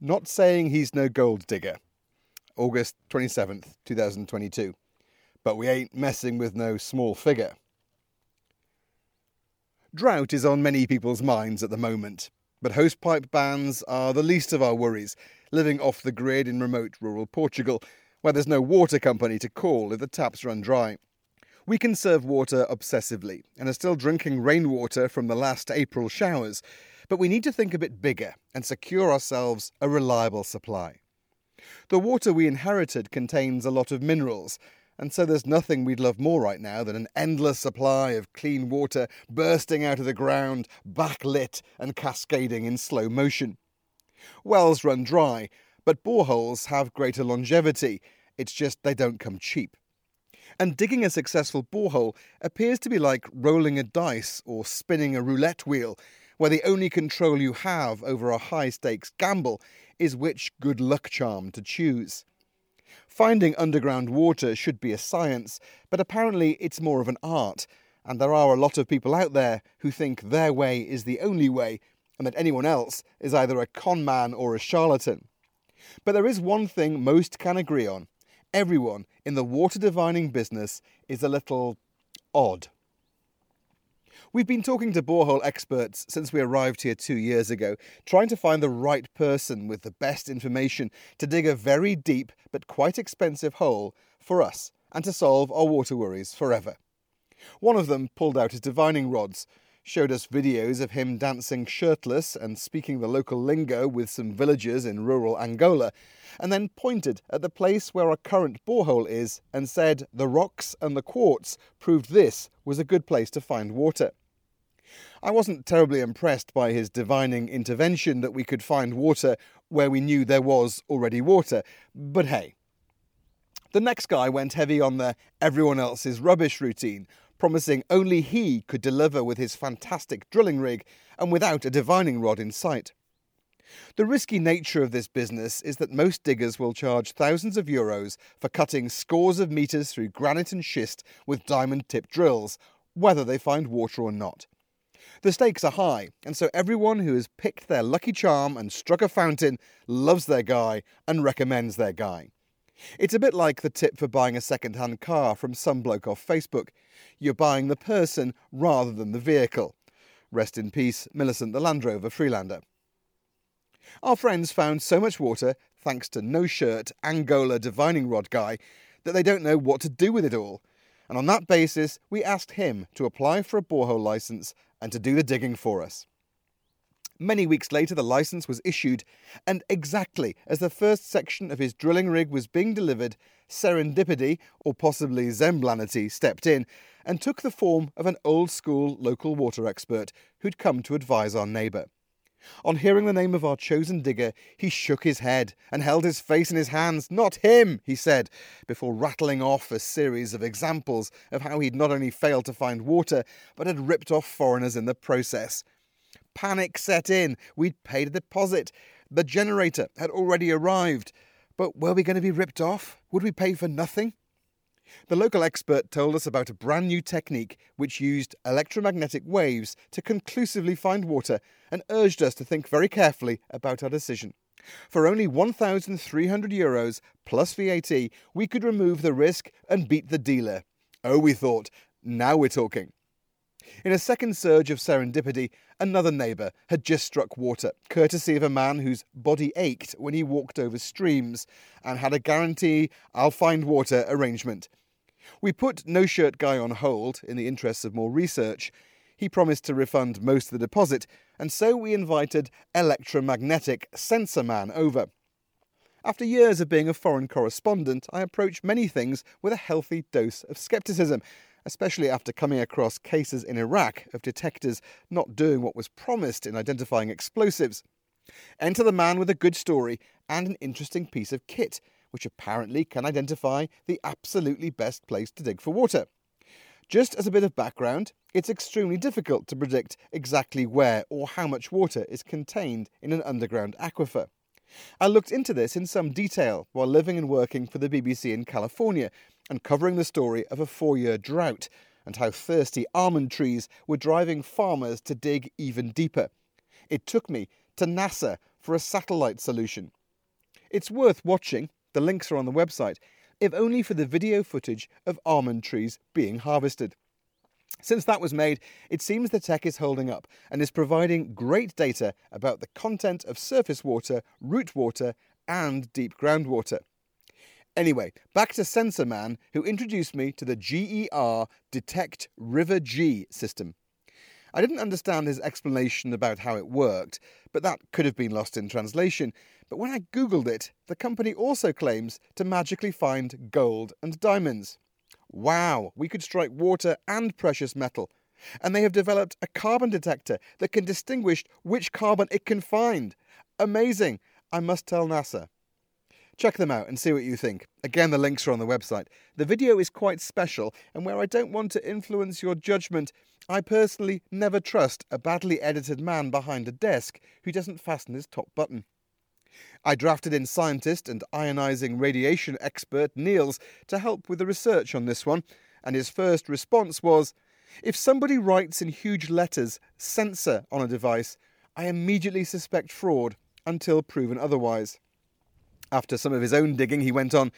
Not saying he's no gold digger. August 27th, 2022. But we ain't messing with no small figure. Drought is on many people's minds at the moment, but hosepipe bans are the least of our worries, living off the grid in remote rural Portugal, where there's no water company to call if the taps run dry. We conserve water obsessively, and are still drinking rainwater from the last April showers, but we need to think a bit bigger and secure ourselves a reliable supply. The water we inherited contains a lot of minerals, and so there's nothing we'd love more right now than an endless supply of clean water bursting out of the ground, backlit and cascading in slow motion. Wells run dry, but boreholes have greater longevity. It's just they don't come cheap. And digging a successful borehole appears to be like rolling a dice or spinning a roulette wheel, where the only control you have over a high-stakes gamble is which good luck charm to choose. Finding underground water should be a science, but apparently it's more of an art, and there are a lot of people out there who think their way is the only way, and that anyone else is either a con man or a charlatan. But there is one thing most can agree on. Everyone in the water divining business is a little odd. We've been talking to borehole experts since we arrived here 2 years ago, trying to find the right person with the best information to dig a very deep but quite expensive hole for us and to solve our water worries forever. One of them pulled out his divining rods, showed us videos of him dancing shirtless and speaking the local lingo with some villagers in rural Angola, and then pointed at the place where our current borehole is and said the rocks and the quartz proved this was a good place to find water. I wasn't terribly impressed by his divining intervention that we could find water where we knew there was already water, but hey. The next guy went heavy on the everyone else's rubbish routine, promising only he could deliver with his fantastic drilling rig and without a divining rod in sight. The risky nature of this business is that most diggers will charge thousands of euros for cutting scores of metres through granite and schist with diamond-tipped drills, whether they find water or not. The stakes are high, and so everyone who has picked their lucky charm and struck a fountain loves their guy and recommends their guy. It's a bit like the tip for buying a second-hand car from some bloke off Facebook. You're buying the person rather than the vehicle. Rest in peace, Millicent the Land Rover Freelander. Our friends found so much water, thanks to no-shirt Angola divining rod guy, that they don't know what to do with it all. And on that basis, we asked him to apply for a borehole licence and to do the digging for us. Many weeks later, the licence was issued, and exactly as the first section of his drilling rig was being delivered, serendipity, or possibly zemblanity, stepped in and took the form of an old-school local water expert who'd come to advise our neighbour. On hearing the name of our chosen digger, he shook his head and held his face in his hands. "Not him," he said, before rattling off a series of examples of how he'd not only failed to find water, but had ripped off foreigners in the process. Panic set in. We'd paid a deposit. The generator had already arrived. But were we going to be ripped off? Would we pay for nothing? The local expert told us about a brand new technique which used electromagnetic waves to conclusively find water and urged us to think very carefully about our decision. For only 1,300 euros plus VAT, we could remove the risk and beat the dealer. Oh, we thought, now we're talking. In a second surge of serendipity, another neighbour had just struck water, courtesy of a man whose body ached when he walked over streams and had a guarantee I'll find water arrangement. We put no-shirt guy on hold in the interests of more research. He promised to refund most of the deposit, and so we invited electromagnetic sensor man over. After years of being a foreign correspondent, I approach many things with a healthy dose of scepticism, especially after coming across cases in Iraq of detectors not doing what was promised in identifying explosives. Enter the man with a good story and an interesting piece of kit, which apparently can identify the absolutely best place to dig for water. Just as a bit of background, it's extremely difficult to predict exactly where or how much water is contained in an underground aquifer. I looked into this in some detail while living and working for the BBC in California and covering the story of a 4-year drought and how thirsty almond trees were driving farmers to dig even deeper. It took me to NASA for a satellite solution. It's worth watching, the links are on the website, if only for the video footage of almond trees being harvested. Since that was made, it seems the tech is holding up and is providing great data about the content of surface water, root water and deep groundwater. Anyway, back to Sensor Man, who introduced me to the GER Detect River G system. I didn't understand his explanation about how it worked, but that could have been lost in translation. But when I googled it, the company also claims to magically find gold and diamonds. Wow, we could strike water and precious metal. And they have developed a carbon detector that can distinguish which carbon it can find. Amazing! I must tell NASA. Check them out and see what you think. Again, the links are on the website. The video is quite special, and where I don't want to influence your judgment, I personally never trust a badly edited man behind a desk who doesn't fasten his top button. I drafted in scientist and ionizing radiation expert Niels to help with the research on this one, and his first response was, "If somebody writes in huge letters, sensor on a device, I immediately suspect fraud until proven otherwise." After some of his own digging, he went on,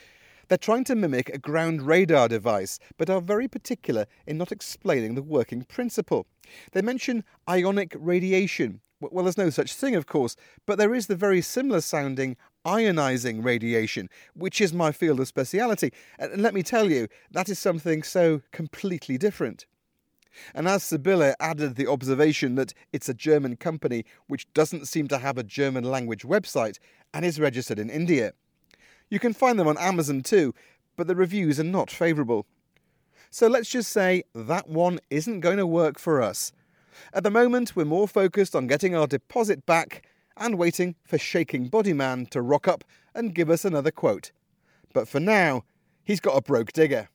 "They're trying to mimic a ground radar device, but are very particular in not explaining the working principle. They mention ionic radiation. Well, there's no such thing, of course, but there is the very similar sounding ionizing radiation, which is my field of speciality. And let me tell you, that is something so completely different." And as Sibylle added the observation that it's a German company which doesn't seem to have a German language website and is registered in India. You can find them on Amazon too, but the reviews are not favourable. So let's just say that one isn't going to work for us. At the moment, we're more focused on getting our deposit back and waiting for Shaking Body Man to rock up and give us another quote. But for now, he's got a broke digger.